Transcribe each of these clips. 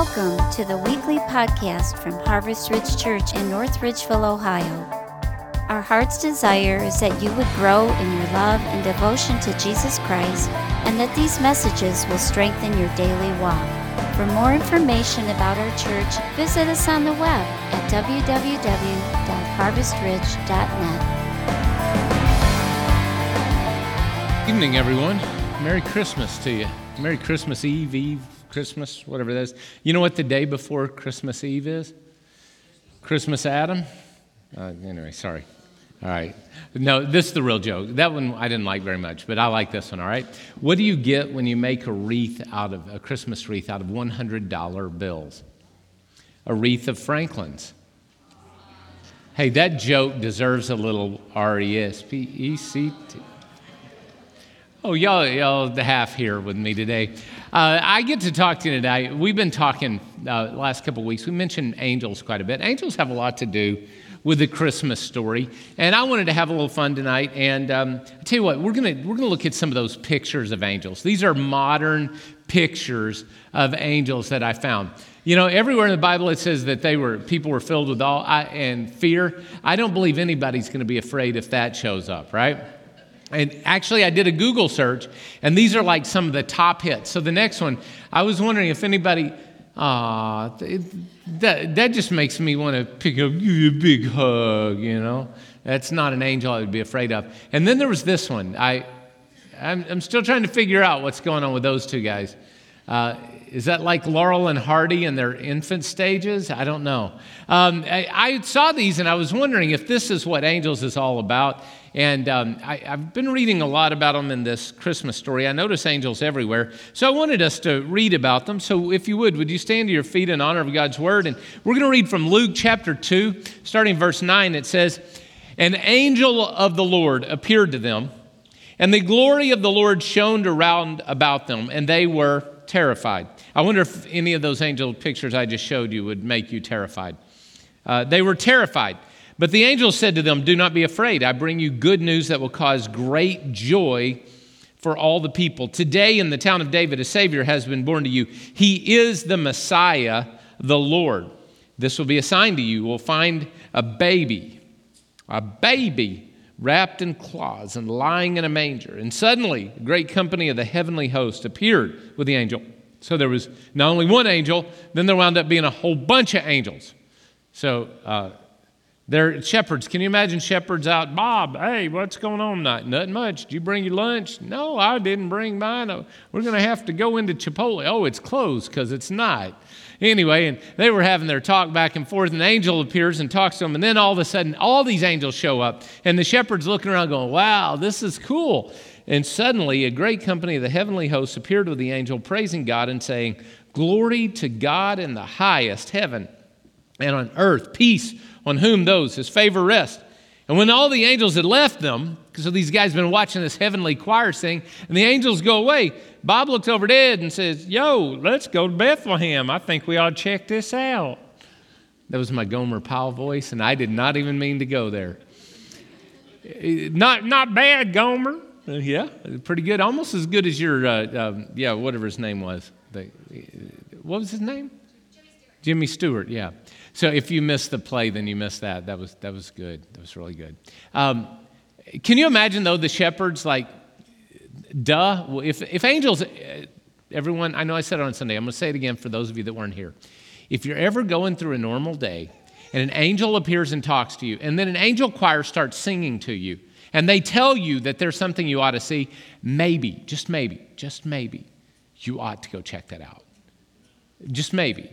Welcome to the weekly podcast from Harvest Ridge Church in North Ridgeville, Ohio. Our heart's desire is that you would grow in your love and devotion to Jesus Christ, and that these messages will strengthen your daily walk. For more information about our church, visit us on the web at www.harvestridge.net. Good evening, everyone. Merry Christmas to you. Merry Christmas Eve. Christmas, whatever that is. You know what the day before Christmas Eve is? Christmas Adam? Anyway, sorry. All right. No, this is the real joke. That one I didn't like very much, but I like this one, all right? What do you get when you make a Christmas wreath out of $100 bills? A wreath of Franklins. Hey, that joke deserves a little R-E-S-P-E-C-T. Oh, y'all the half here with me today. I get to talk to you today. We've been talking the last couple weeks. We mentioned angels quite a bit. Angels have a lot to do with the Christmas story. And I wanted to have a little fun tonight. And I tell you what, we're gonna look at some of those pictures of angels. These are modern pictures of angels that I found. You know, everywhere in the Bible it says that people were filled with awe and fear. I don't believe anybody's going to be afraid if that shows up, right? And actually, I did a Google search, and these are like some of the top hits. So the next one, I was wondering if anybody, that just makes me want to pick up a big hug, you know. That's not an angel I would be afraid of. And then there was this one. I'm still trying to figure out what's going on with those two guys. Is that like Laurel and Hardy in their infant stages? I don't know. I saw these, and I was wondering if this is what angels is all about. And I've been reading a lot about them in this Christmas story. I notice angels everywhere. So I wanted us to read about them. So if you would you stand to your feet in honor of God's word? And we're going to read from Luke chapter 2, starting verse 9. It says, "An angel of the Lord appeared to them, and the glory of the Lord shone around about them, and they were terrified." I wonder if any of those angel pictures I just showed you would make you terrified. They were terrified. "But the angel said to them, 'Do not be afraid. I bring you good news that will cause great joy for all the people. Today in the town of David, a Savior has been born to you. He is the Messiah, the Lord. This will be a sign to you. You will find a baby wrapped in cloths and lying in a manger.' And suddenly a great company of the heavenly host appeared with the angel." So there was not only one angel, then there wound up being a whole bunch of angels. So, they're shepherds. Can you imagine shepherds out? "Bob, hey, what's going on tonight?" "Nothing much. Did you bring your lunch?" "No, I didn't bring mine. We're going to have to go into Chipotle." "Oh, it's closed because it's night." Anyway, and they were having their talk back and forth. An angel appears and talks to them. And then all of a sudden, all these angels show up. And the shepherds looking around going, "Wow, this is cool." And suddenly a great company of the heavenly hosts appeared with the angel, praising God and saying, "Glory to God in the highest heaven, and on earth peace, on whom those his favor rest." And when all the angels had left them, so these guys have been watching this heavenly choir sing, and the angels go away, Bob looks over to Ed and says, "Yo, let's go to Bethlehem. I think we ought to check this out." That was my Gomer Pyle voice, and I did not even mean to go there. Not bad, Gomer. Yeah, pretty good. Almost as good as your, whatever his name was. What was his name? Jimmy Stewart, yeah. So if you missed the play, then you missed that. That was good. That was really good. Can you imagine, though, the shepherds, like, duh. Well, if angels, everyone, I know I said it on Sunday. I'm going to say it again for those of you that weren't here. If you're ever going through a normal day and an angel appears and talks to you, and then an angel choir starts singing to you, and they tell you that there's something you ought to see, maybe, just maybe, you ought to go check that out. Just maybe.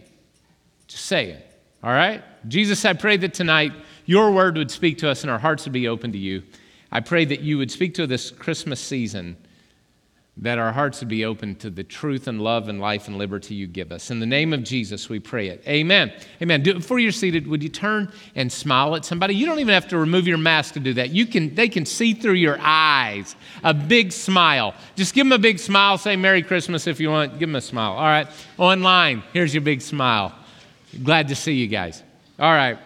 Just say it. All right? Jesus, I pray that tonight your word would speak to us and our hearts would be open to you. I pray that you would speak to this Christmas season, that our hearts would be open to the truth and love and life and liberty you give us. In the name of Jesus, we pray it. Amen. Amen. Before you're seated, would you turn and smile at somebody? You don't even have to remove your mask to do that. They can see through your eyes. A big smile. Just give them a big smile. Say Merry Christmas if you want. Give them a smile. All right. Online, here's your big smile. Glad to see you guys. All right.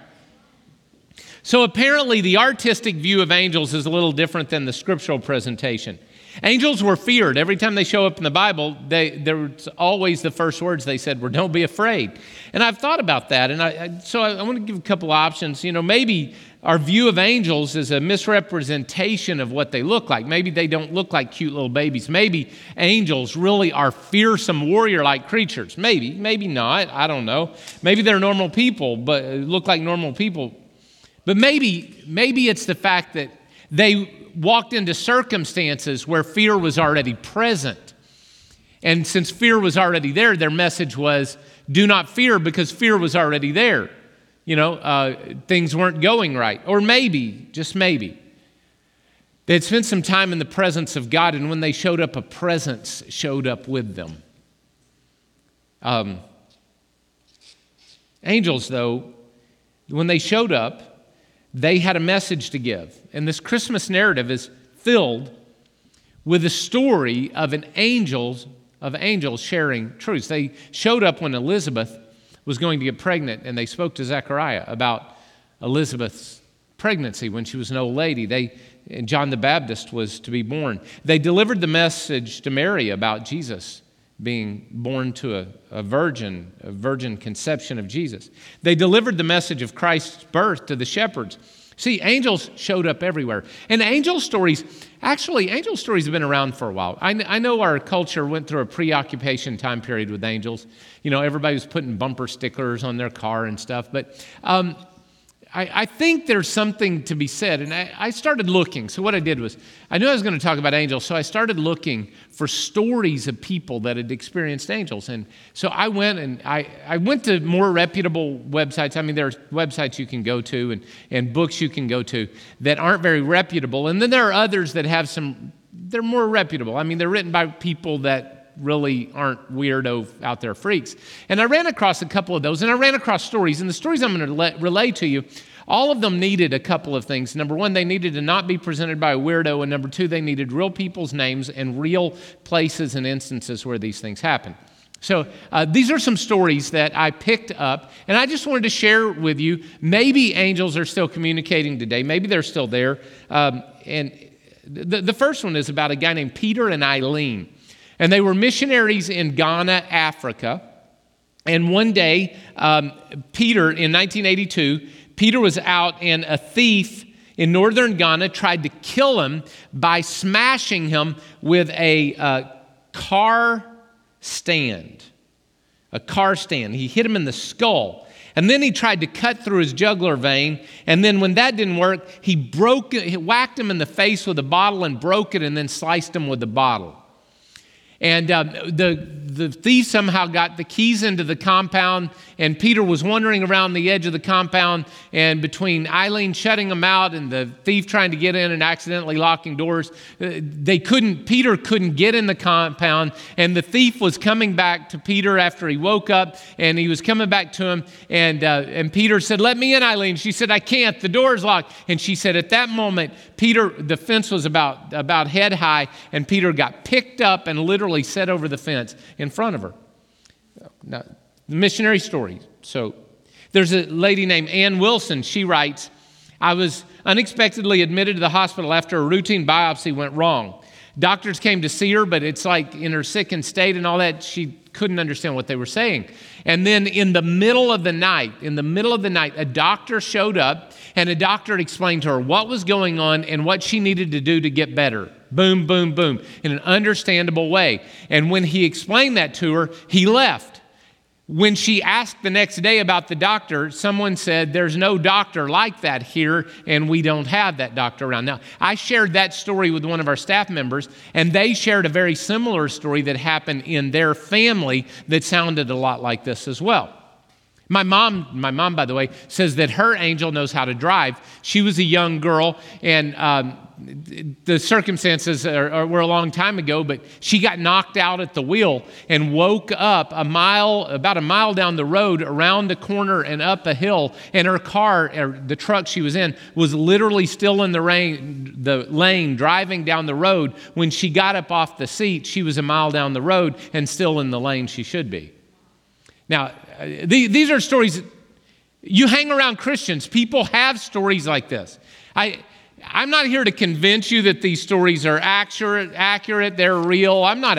So apparently the artistic view of angels is a little different than the scriptural presentation. Angels were feared. Every time they show up in the Bible, there's always the first words they said were, don't be afraid. And I've thought about that. And I want to give a couple options. You know, maybe our view of angels is a misrepresentation of what they look like. Maybe they don't look like cute little babies. Maybe angels really are fearsome warrior-like creatures. Maybe not. I don't know. Maybe they're normal people, but look like normal people. But maybe it's the fact that they walked into circumstances where fear was already present. And since fear was already there, their message was, do not fear, because fear was already there. You know, things weren't going right. Or maybe, just maybe, they'd spent some time in the presence of God, and when they showed up, a presence showed up with them. Angels, though, when they showed up, they had a message to give. And this Christmas narrative is filled with a story of angels sharing truths. They showed up when Elizabeth was going to get pregnant, and they spoke to Zechariah about Elizabeth's pregnancy when she was an old lady. And John the Baptist was to be born. They delivered the message to Mary about Jesus being born to a virgin conception of Jesus. They delivered the message of Christ's birth to the shepherds. See, angels showed up everywhere. And angel stories have been around for a while. I know our culture went through a preoccupation time period with angels. You know, everybody was putting bumper stickers on their car and stuff. But I think there's something to be said. And I started looking. So what I did was, I knew I was going to talk about angels, so I started looking for stories of people that had experienced angels. And so I went and I went to more reputable websites. I mean, there are websites you can go to and books you can go to that aren't very reputable. And then there are others that have they're more reputable. I mean, they're written by people that really aren't weirdo out there freaks. And I ran across a couple of those, and I ran across stories. And the stories I'm going to relay to you, all of them needed a couple of things. Number one, they needed to not be presented by a weirdo. And number two, they needed real people's names and real places and instances where these things happen. So these are some stories that I picked up, and I just wanted to share with you. Maybe angels are still communicating today. Maybe they're still there. And the first one is about a guy named Peter and Eileen. And they were missionaries in Ghana, Africa. And one day, Peter, in 1982, Peter was out, and a thief in northern Ghana tried to kill him by smashing him with a car stand. He hit him in the skull. And then he tried to cut through his jugular vein. And then when that didn't work, he whacked him in the face with a bottle and broke it, and then sliced him with the bottle. And the thief somehow got the keys into the compound, and Peter was wandering around the edge of the compound, and between Eileen shutting him out and the thief trying to get in and accidentally locking doors, Peter couldn't get in the compound, and the thief was coming back to Peter after he woke up, and he was coming back to him, and Peter said, "Let me in, Eileen." She said, "I can't, the door's locked." And she said, at that moment, the fence was about head high, and Peter got picked up and literally set over the fence in front of her. Now, the missionary story. So there's a lady named Anne Wilson. She writes, "I was unexpectedly admitted to the hospital after a routine biopsy went wrong. Doctors came to see her, but it's like in her sickened state and all that, she couldn't understand what they were saying. And then in the middle of the night, a doctor showed up, and a doctor explained to her what was going on and what she needed to do to get better. Boom, boom, boom, in an understandable way. And when he explained that to her, he left. When she asked the next day about the doctor, someone said, "There's no doctor like that here, and we don't have that doctor around." Now, I shared that story with one of our staff members, and they shared a very similar story that happened in their family that sounded a lot like this as well. My mom, by the way, says that her angel knows how to drive. She was a young girl, and the circumstances were a long time ago, but she got knocked out at the wheel and woke up about a mile down the road, around the corner and up a hill, and her car, or the truck she was in, was literally still in the lane driving down the road. When she got up off the seat, she was a mile down the road and still in the lane she should be. Now, these are stories. You hang around Christians, people have stories like this. I I'm not here to convince you that these stories are accurate, they're real. I'm not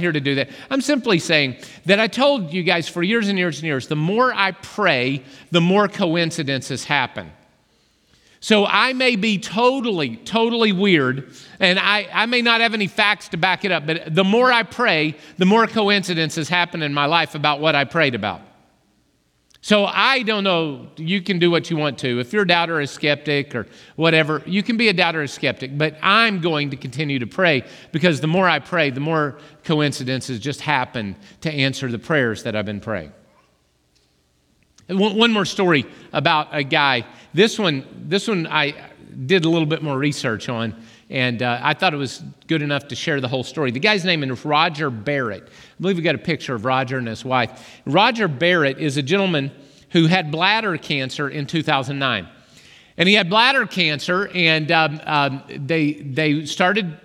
here to do that. I'm simply saying that I told you guys for years and years and years, the more I pray, the more coincidences happen. So I may be totally, totally weird, and I may not have any facts to back it up, but the more I pray, the more coincidences happen in my life about what I prayed about. So I don't know, you can do what you want to. If you're a doubter or a skeptic or whatever, you can be a doubter or a skeptic, but I'm going to continue to pray because the more I pray, the more coincidences just happen to answer the prayers that I've been praying. And one more story about a guy. This one I did a little bit more research on, and I thought it was good enough to share the whole story. The guy's name is Roger Barrett. I believe we got a picture of Roger and his wife. Roger Barrett is a gentleman who had bladder cancer in 2009. And he had bladder cancer, and they started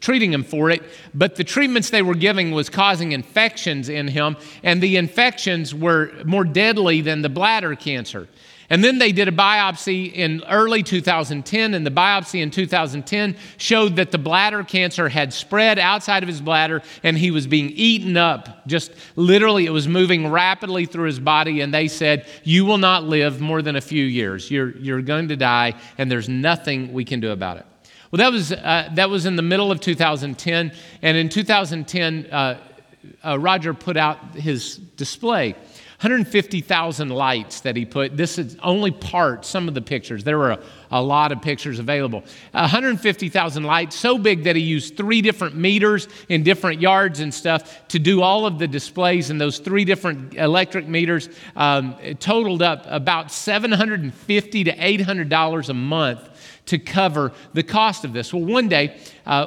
treating him for it, but the treatments they were giving was causing infections in him, and the infections were more deadly than the bladder cancer. And then they did a biopsy in early 2010, and the biopsy in 2010 showed that the bladder cancer had spread outside of his bladder, and he was being eaten up. Just literally, it was moving rapidly through his body, and they said, "You will not live more than a few years. You're going to die, and there's nothing we can do about it." Well, that was in the middle of 2010, and in 2010, Roger put out his display. 150,000 lights that he put. This is only part, some of the pictures. There were a lot of pictures available. 150,000 lights, so big that he used 3 different meters in different yards and stuff to do all of the displays, and those 3 different electric meters totaled up about $750 to $800 a month to cover the cost of this. Well, one day,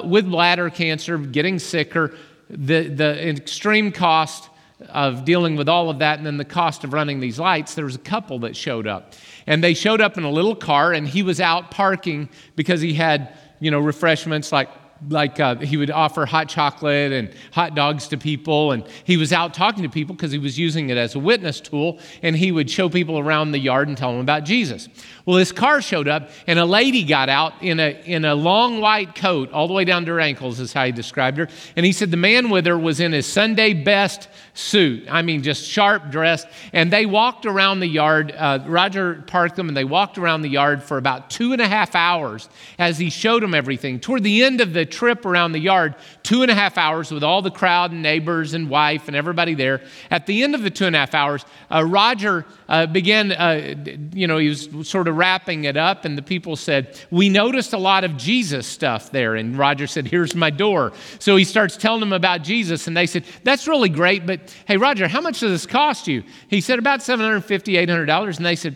with bladder cancer, getting sicker, the extreme cost of dealing with all of that and then the cost of running these lights, there was a couple that showed up. And they showed up in a little car, and he was out parking because he had, refreshments like he would offer hot chocolate and hot dogs to people, and he was out talking to people because he was using it as a witness tool, and he would show people around the yard and tell them about Jesus. Well, his car showed up, and a lady got out in a long white coat, all the way down to her ankles is how he described her, and he said the man with her was in his Sunday best suit, just sharp dressed, and they walked around the yard. Roger parked them, and they walked around the yard for about 2.5 hours as he showed them everything. Toward the end of the trip around the yard, 2.5 hours with all the crowd and neighbors and wife and everybody there. At the end of the 2.5 hours, Roger began, he was sort of wrapping it up, and the people said, "We noticed a lot of Jesus stuff there." And Roger said, "Here's my door." So he starts telling them about Jesus, and they said, "That's really great, but hey, Roger, how much does this cost you?" He said, "About $750, $800. And they said,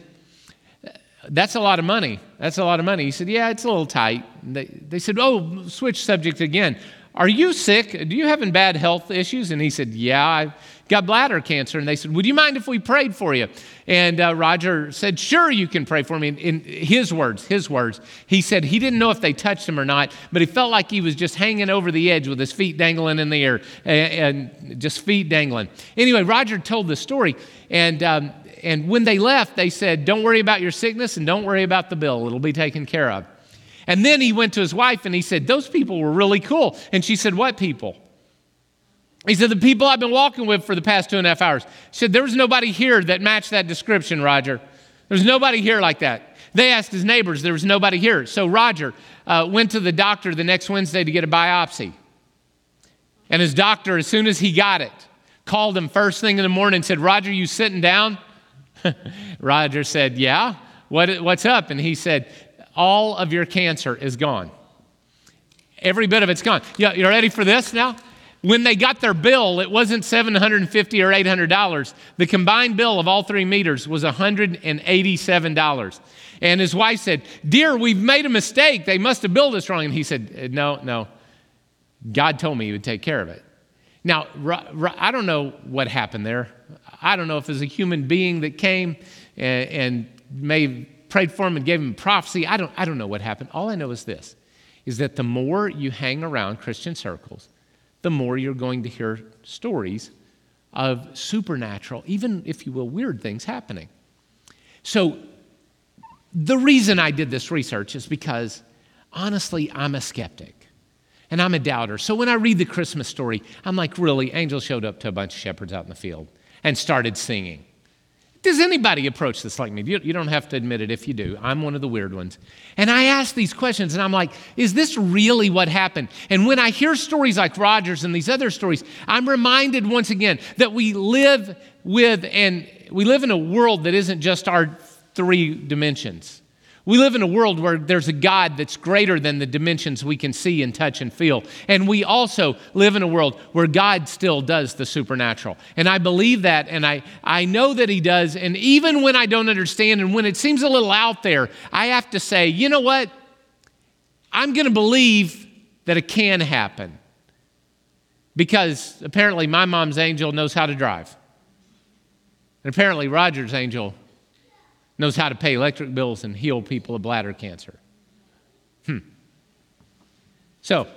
"That's a lot of money. That's a lot of money." He said, "Yeah, it's a little tight." They said, "Oh, switch subject again. Are you sick? Do you having bad health issues?" And he said, "Yeah, I've got bladder cancer." And they said, "Would you mind if we prayed for you?" And Roger said, "Sure, you can pray for me." In his words, he said he didn't know if they touched him or not, but he felt like he was just hanging over the edge with his feet dangling in the air and just feet dangling. Anyway, Roger told the story, and when they left, they said, "Don't worry about your sickness and don't worry about the bill. It'll be taken care of." And then he went to his wife and he said, "Those people were really cool." And she said, "What people?" He said, "The people I've been walking with for the past 2.5 hours. She said, "There was nobody here that matched that description, Roger. There's nobody here like that." They asked his neighbors. There was nobody here. So Roger went to the doctor the next Wednesday to get a biopsy. And his doctor, as soon as he got it, called him first thing in the morning and said, "Roger, you sitting down?" Roger said, "Yeah, what's up?" And he said, "All of your cancer is gone. Every bit of it's gone." You ready for this now? When they got their bill, it wasn't $750 or $800. The combined bill of all 3 meters was $187. And his wife said, "Dear, we've made a mistake. They must have billed us wrong." And he said, No. God told me he would take care of it." Now, I don't know what happened there. I don't know if it was a human being that came and may have prayed for him and gave him prophecy. I don't know what happened. All I know is this, is that the more you hang around Christian circles, the more you're going to hear stories of supernatural, even if you will, weird things happening. So The reason I did this research is because, honestly, I'm a skeptic. And I'm a doubter. So when I read the Christmas story, I'm like, really, angels showed up to a bunch of shepherds out in the field and started singing. Does anybody approach this like me? You don't have to admit it if you do. I'm one of the weird ones. And I ask these questions, and I'm like, is this really what happened? And when I hear stories like Roger's and these other stories, I'm reminded once again that we live in a world that isn't just our three dimensions. We live in a world where there's a God that's greater than the dimensions we can see and touch and feel. And we also live in a world where God still does the supernatural. And I believe that, and I know that He does. And even when I don't understand and when it seems a little out there, I have to say, you know what? I'm going to believe that it can happen. Because apparently my mom's angel knows how to drive. And apparently Roger's angel knows how to pay electric bills and heal people of bladder cancer. So,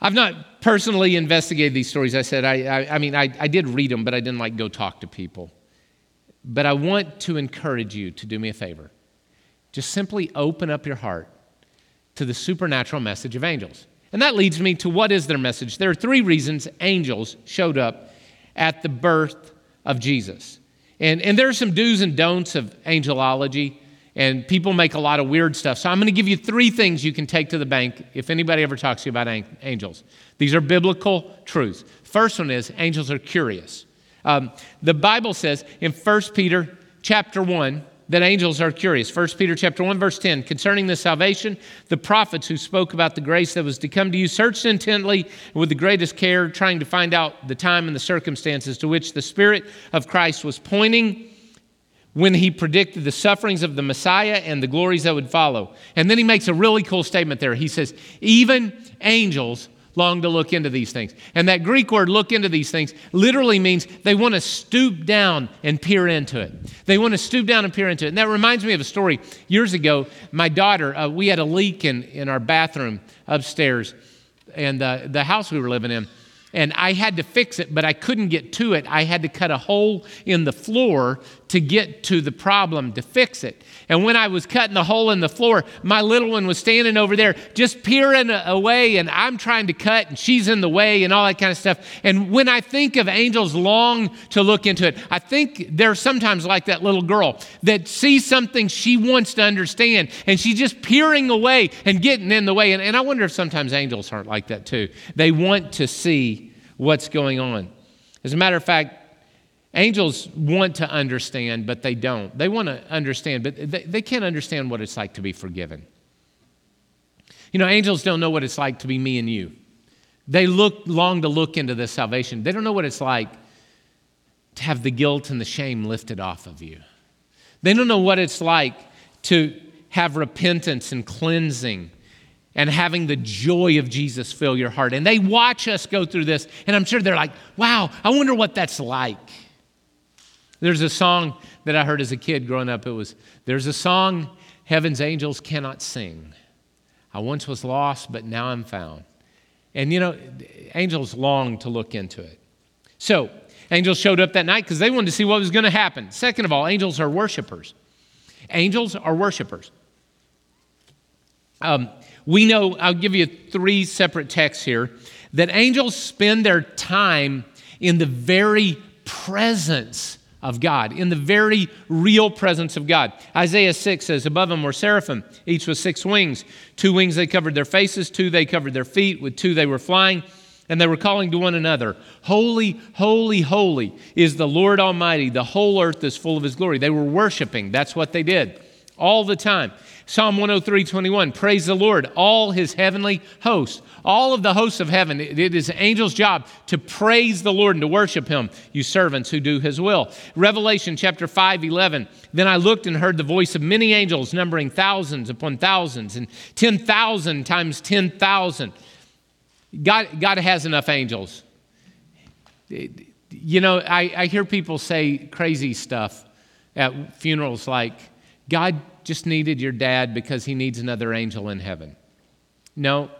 I've not personally investigated these stories. I said, I mean, I did read them, but I didn't like go talk to people. But I want to encourage you to do me a favor. Just simply open up your heart to the supernatural message of angels. And that leads me to what is their message? There are three reasons angels showed up at the birth of Jesus. And there are some do's and don'ts of angelology, and people make a lot of weird stuff. So I'm going to give you three things you can take to the bank if anybody ever talks to you about angels. These are biblical truths. First one is angels are curious. The Bible says in 1 Peter chapter 1 that angels are curious. 1 Peter chapter 1, verse 10, concerning this salvation, the prophets who spoke about the grace that was to come to you searched intently with the greatest care, trying to find out the time and the circumstances to which the Spirit of Christ was pointing when He predicted the sufferings of the Messiah and the glories that would follow. And then he makes a really cool statement there. He says, even angels long to look into these things. And that Greek word, look into these things, literally means they want to stoop down and peer into it. They want to stoop down and peer into it. And that reminds me of a story. Years ago, my daughter, we had a leak in our bathroom upstairs and the house we were living in. And I had to fix it, but I couldn't get to it. I had to cut a hole in the floor to get to the problem to fix it. And when I was cutting the hole in the floor, my little one was standing over there just peering away, and I'm trying to cut, and she's in the way and all that kind of stuff. And when I think of angels long to look into it, I think they're sometimes like that little girl that sees something she wants to understand, and she's just peering away and getting in the way. And I wonder if sometimes angels aren't like that too. They want to see what's going on. As a matter of fact, angels want to understand, but they don't. They want to understand, but they can't understand what it's like to be forgiven. You know, angels don't know what it's like to be me and you. They long to look into this salvation. They don't know what it's like to have the guilt and the shame lifted off of you. They don't know what it's like to have repentance and cleansing and having the joy of Jesus fill your heart. And they watch us go through this, and I'm sure they're like, wow, I wonder what that's like. There's a song that I heard as a kid growing up. It was, there's a song heaven's angels cannot sing. I once was lost, but now I'm found. And you know, angels long to look into it. So, angels showed up that night because they wanted to see what was going to happen. Second of all, angels are worshipers. Angels are worshipers. We know, I'll give you three separate texts here, that angels spend their time in the very presence of God, in the very real presence of God. Isaiah 6 says, above them were seraphim, each with six wings. Two wings they covered their faces, two they covered their feet, with two they were flying, and they were calling to one another, holy, holy, holy is the Lord Almighty. The whole earth is full of His glory. They were worshiping. That's what they did all the time. Psalm 103:21, praise the Lord, all His heavenly hosts. All of the hosts of heaven, it is angels' job to praise the Lord and to worship Him, you servants who do His will. Revelation chapter 5:11, then I looked and heard the voice of many angels numbering thousands upon thousands and 10,000 times 10,000. God has enough angels. You know, I hear people say crazy stuff at funerals like, God just needed your dad because He needs another angel in heaven. No.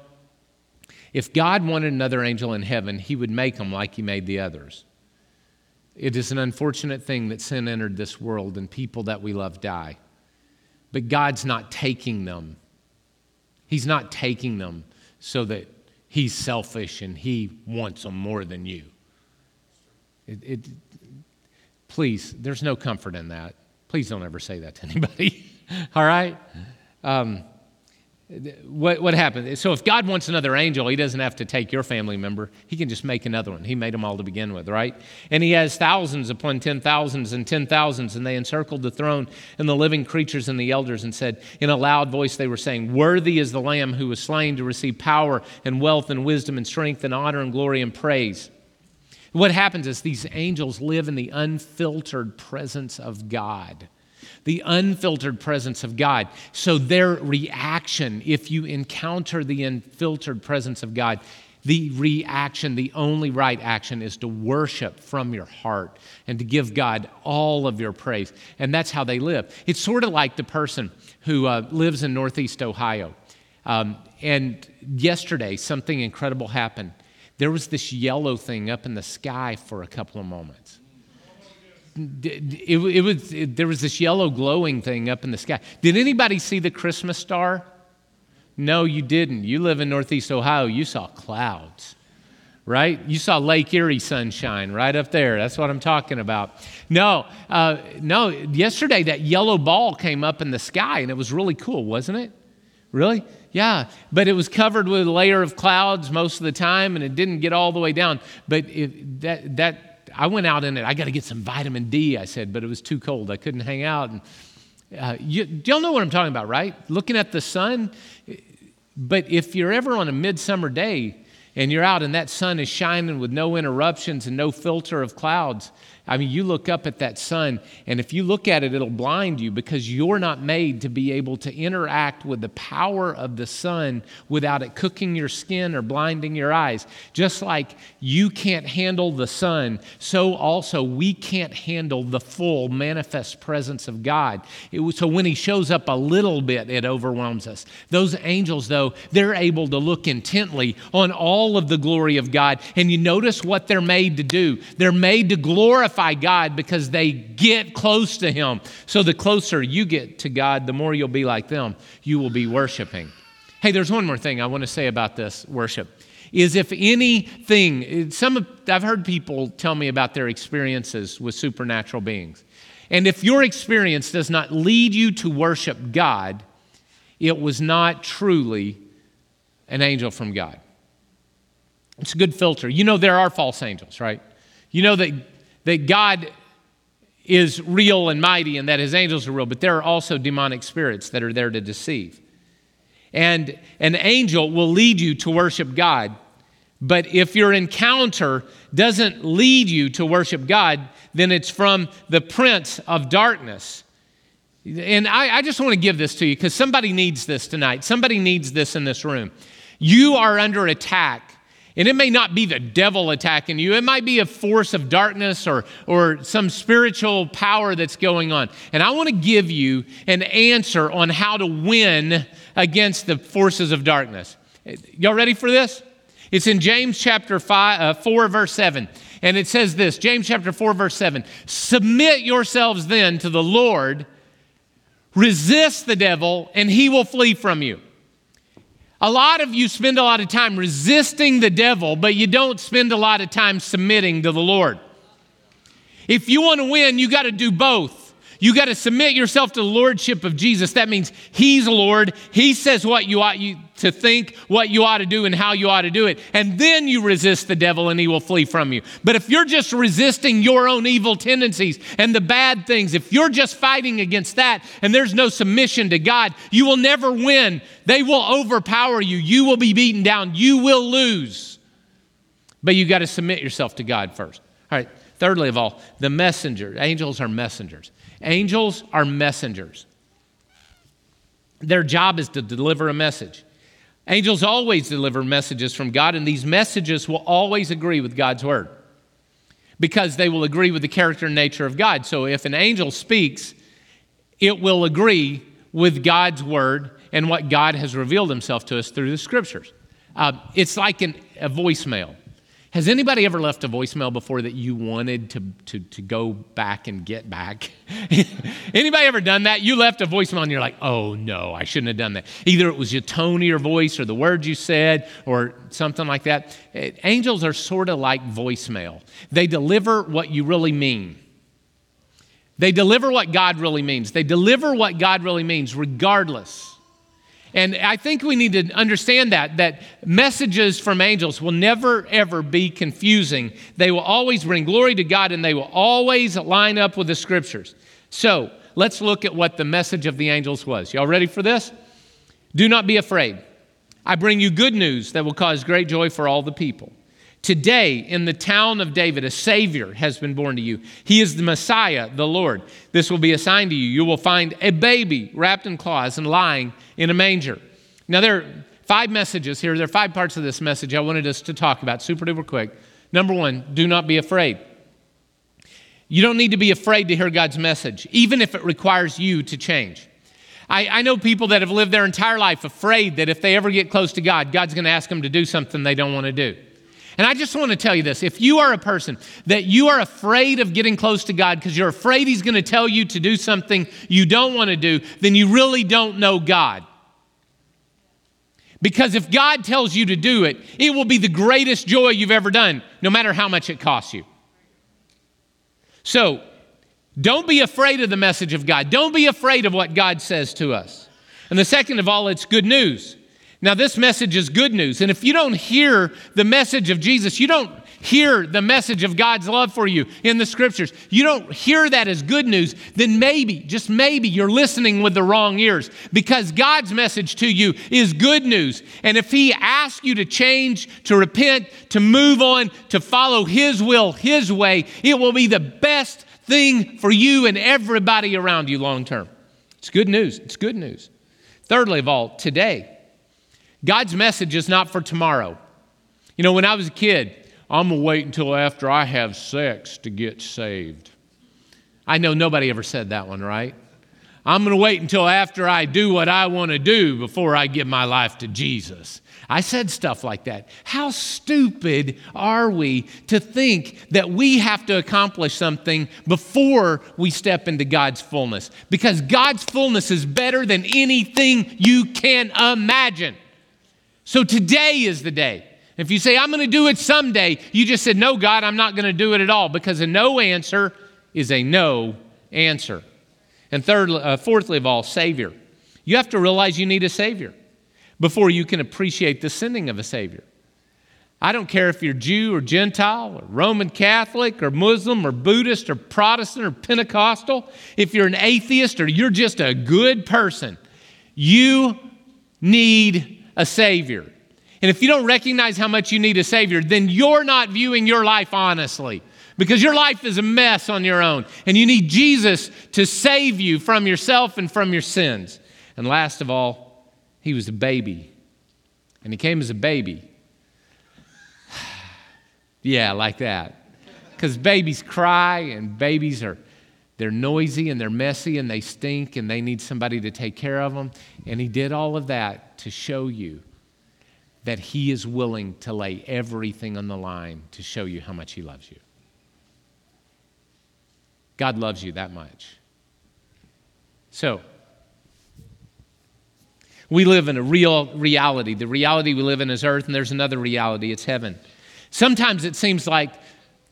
If God wanted another angel in heaven, He would make them like He made the others. It is an unfortunate thing that sin entered this world and people that we love die. But God's not taking them. He's not taking them so that he's selfish and he wants them more than you. Please, there's no comfort in that. Please don't ever say that to anybody. All right? What happened? So if God wants another angel, he doesn't have to take your family member. He can just make another one. He made them all to begin with, right? And he has thousands upon 10,000s and 10,000s, and they encircled the throne and the living creatures and the elders and said, in a loud voice they were saying, worthy is the Lamb who was slain to receive power and wealth and wisdom and strength and honor and glory and praise. What happens is these angels live in the unfiltered presence of God. The unfiltered presence of God. So their reaction, if you encounter the unfiltered presence of God, the reaction, the only right action is to worship from your heart and to give God all of your praise. And that's how they live. It's sort of like the person who lives in Northeast Ohio. And yesterday, something incredible happened. There was this yellow thing up in the sky for a couple of moments. There was this yellow glowing thing up in the sky. Did anybody see the Christmas star? No, you didn't. You live in Northeast Ohio. You saw clouds, right? You saw Lake Erie sunshine right up there. That's what I'm talking about. No. Yesterday, that yellow ball came up in the sky, and it was really cool, wasn't it? Really? Yeah, but it was covered with a layer of clouds most of the time, and it didn't get all the way down. But I went out in it. I got to get some vitamin D, I said, but it was too cold. I couldn't hang out. And y'all know what I'm talking about, right? Looking at the sun. But if you're ever on a midsummer day and you're out and that sun is shining with no interruptions and no filter of clouds, I mean, you look up at that sun, and if you look at it, it'll blind you because you're not made to be able to interact with the power of the sun without it cooking your skin or blinding your eyes. Just like you can't handle the sun, so also we can't handle the full manifest presence of God. So when he shows up a little bit, it overwhelms us. Those angels, though, they're able to look intently on all of the glory of God, and you notice what they're made to do. They're made to glorify God because they get close to him. So the closer you get to God, the more you'll be like them. You will be worshiping. Hey, there's one more thing I want to say about this worship. Is if anything, I've heard people tell me about their experiences with supernatural beings. And if your experience does not lead you to worship God, it was not truly an angel from God. It's a good filter. You know there are false angels, right? You know that God is real and mighty and that his angels are real, but there are also demonic spirits that are there to deceive. And an angel will lead you to worship God, but if your encounter doesn't lead you to worship God, then it's from the prince of darkness. And I just want to give this to you because somebody needs this tonight. Somebody needs this in this room. You are under attack. And it may not be the devil attacking you. It might be a force of darkness or some spiritual power that's going on. And I want to give you an answer on how to win against the forces of darkness. Y'all ready for this? It's in James chapter 4, verse 7. And it says this, James chapter 4, verse 7. Submit yourselves then to the Lord, resist the devil, and he will flee from you. A lot of you spend a lot of time resisting the devil, but you don't spend a lot of time submitting to the Lord. If you want to win, you got to do both. You got to submit yourself to the lordship of Jesus. That means he's Lord. He says what you ought to think, what you ought to do, and how you ought to do it. And then you resist the devil and he will flee from you. But if you're just resisting your own evil tendencies and the bad things, if you're just fighting against that and there's no submission to God, you will never win. They will overpower you. You will be beaten down. You will lose. But you got to submit yourself to God first. All right. Thirdly of all, the messenger. Angels are messengers. Angels are messengers. Their job is to deliver a message. Angels always deliver messages from God, and these messages will always agree with God's word because they will agree with the character and nature of God. So if an angel speaks, it will agree with God's word and what God has revealed himself to us through the scriptures. It's like a voicemail. Has anybody ever left a voicemail before that you wanted to go back and get back? Anybody ever done that? You left a voicemail and you're like, oh no, I shouldn't have done that. Either it was your tone of your voice or the words you said or something like that. Angels are sort of like voicemail. They deliver what you really mean. They deliver what God really means. They deliver what God really means regardless. And I think we need to understand that messages from angels will never, ever be confusing. They will always bring glory to God, and they will always line up with the Scriptures. So let's look at what the message of the angels was. Y'all ready for this? Do not be afraid. I bring you good news that will cause great joy for all the people. Today, in the town of David, a Savior has been born to you. He is the Messiah, the Lord. This will be a sign to you. You will find a baby wrapped in cloths and lying in a manger. Now, there are five messages here. There are five parts of this message I wanted us to talk about super duper quick. Number one, do not be afraid. You don't need to be afraid to hear God's message, even if it requires you to change. I know people that have lived their entire life afraid that if they ever get close to God, God's going to ask them to do something they don't want to do. And I just want to tell you this. If you are a person that you are afraid of getting close to God because you're afraid He's going to tell you to do something you don't want to do, then you really don't know God. Because if God tells you to do it, it will be the greatest joy you've ever done, no matter how much it costs you. So don't be afraid of the message of God. Don't be afraid of what God says to us. And the second of all, it's good news. Now, this message is good news. And if you don't hear the message of Jesus, you don't hear the message of God's love for you in the Scriptures, you don't hear that as good news, then maybe, just maybe, you're listening with the wrong ears, because God's message to you is good news. And if He asks you to change, to repent, to move on, to follow His will, His way, it will be the best thing for you and everybody around you long term. It's good news. It's good news. Thirdly of all, today. God's message is not for tomorrow. You know, when I was a kid, I'm going to wait until after I have sex to get saved. I know nobody ever said that one, right? I'm going to wait until after I do what I want to do before I give my life to Jesus. I said stuff like that. How stupid are we to think that we have to accomplish something before we step into God's fullness? Because God's fullness is better than anything you can imagine. So today is the day. If you say, I'm going to do it someday, you just said, no, God, I'm not going to do it at all, because a no answer is a no answer. And fourthly of all, Savior. You have to realize you need a Savior before you can appreciate the sending of a Savior. I don't care if you're Jew or Gentile or Roman Catholic or Muslim or Buddhist or Protestant or Pentecostal. If you're an atheist or you're just a good person, you need a Savior. And if you don't recognize how much you need a Savior, then you're not viewing your life honestly, because your life is a mess on your own, and you need Jesus to save you from yourself and from your sins. And last of all, He was a baby, and He came as a baby. Yeah, like that. Because babies cry, and babies are they're noisy, and they're messy, and they stink, and they need somebody to take care of them. And He did all of that to show you that He is willing to lay everything on the line to show you how much He loves you. God loves you that much. So, we live in a real reality. The reality we live in is earth, and there's another reality. It's heaven. Sometimes it seems like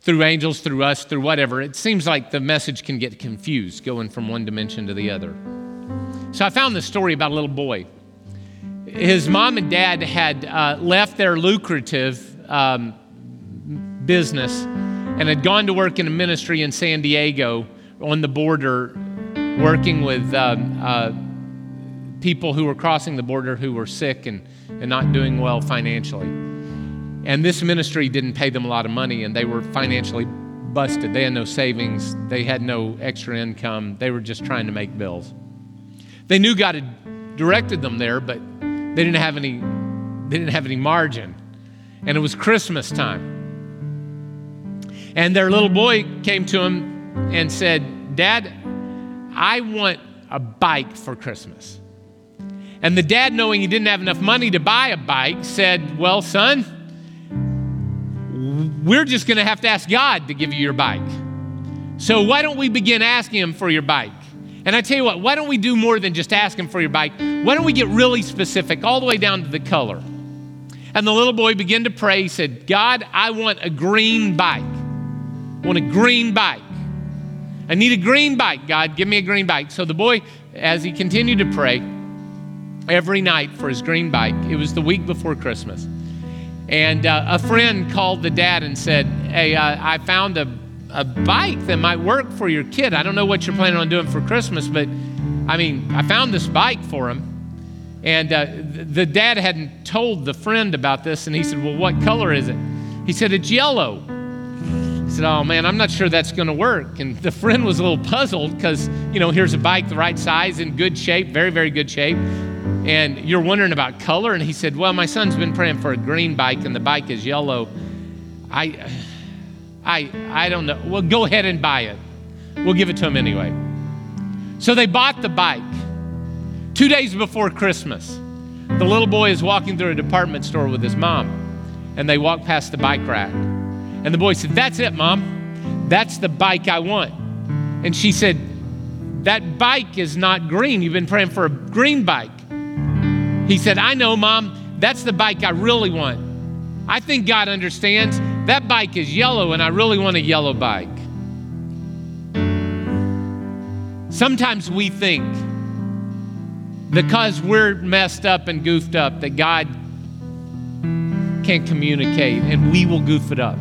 through angels, through us, through whatever, it seems like the message can get confused going from one dimension to the other. So I found this story about a little boy. His mom and dad had left their lucrative business and had gone to work in a ministry in San Diego on the border, working with people who were crossing the border who were sick and not doing well financially. And this ministry didn't pay them a lot of money, and they were financially busted. They had no savings. They had no extra income. They were just trying to make bills. They knew God had directed them there, but they didn't have any margin. And it was Christmas time. And their little boy came to him and said, Dad, I want a bike for Christmas. And the dad, knowing he didn't have enough money to buy a bike, said, well, son, We're just going to have to ask God to give you your bike. So why don't we begin asking him for your bike? And I tell you what, why don't we do more than just ask him for your bike? Why don't we get really specific all the way down to the color? And the little boy began to pray. He said, God, I want a green bike. I want a green bike. I need a green bike, God. Give me a green bike. So the boy, as he continued to pray every night for his green bike, it was the week before Christmas. And a friend called the dad and said, hey, I found a bike that might work for your kid. I don't know what you're planning on doing for Christmas, but I found this bike for him. And the dad hadn't told the friend about this. And he said, well, what color is it? He said, it's yellow. He said, oh man, I'm not sure that's going to work. And the friend was a little puzzled because, here's a bike the right size, in good shape, very, very good shape. And you're wondering about color. And he said, well, my son's been praying for a green bike and the bike is yellow. I don't know. Well, go ahead and buy it. We'll give it to him anyway. So they bought the bike. 2 days before Christmas, the little boy is walking through a department store with his mom, and they walk past the bike rack. And the boy said, that's it, Mom. That's the bike I want. And she said, that bike is not green. You've been praying for a green bike. He said, I know, Mom. That's the bike I really want. I think God understands. That bike is yellow, and I really want a yellow bike. Sometimes we think, because we're messed up and goofed up, that God can't communicate, and we will goof it up.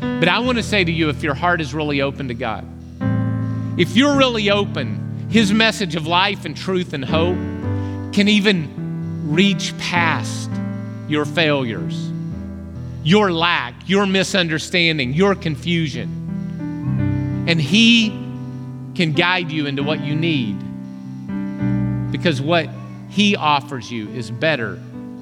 But I want to say to you, if your heart is really open to God, if you're really open, his message of life and truth and hope can even reach past your failures, your lack, your misunderstanding, your confusion. And he can guide you into what you need, because what he offers you is better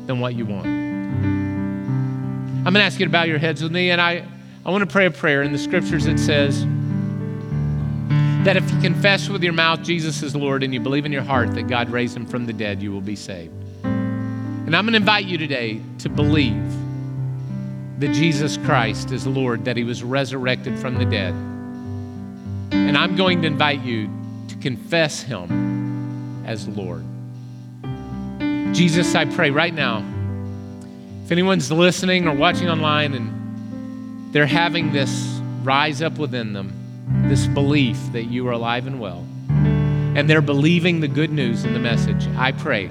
than what you want. I'm going to ask you to bow your heads with me, and I want to pray a prayer. In the scriptures it says that if you confess with your mouth Jesus is Lord and you believe in your heart that God raised him from the dead, you will be saved. And I'm going to invite you today to believe that Jesus Christ is Lord, that he was resurrected from the dead. And I'm going to invite you to confess him as Lord. Jesus, I pray right now, if anyone's listening or watching online and they're having this rise up within them, this belief that you are alive and well, and they're believing the good news in the message, I pray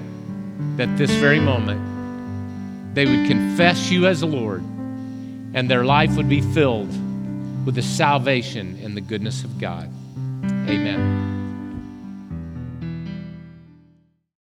that this very moment they would confess you as Lord, and their life would be filled with the salvation and the goodness of God. Amen.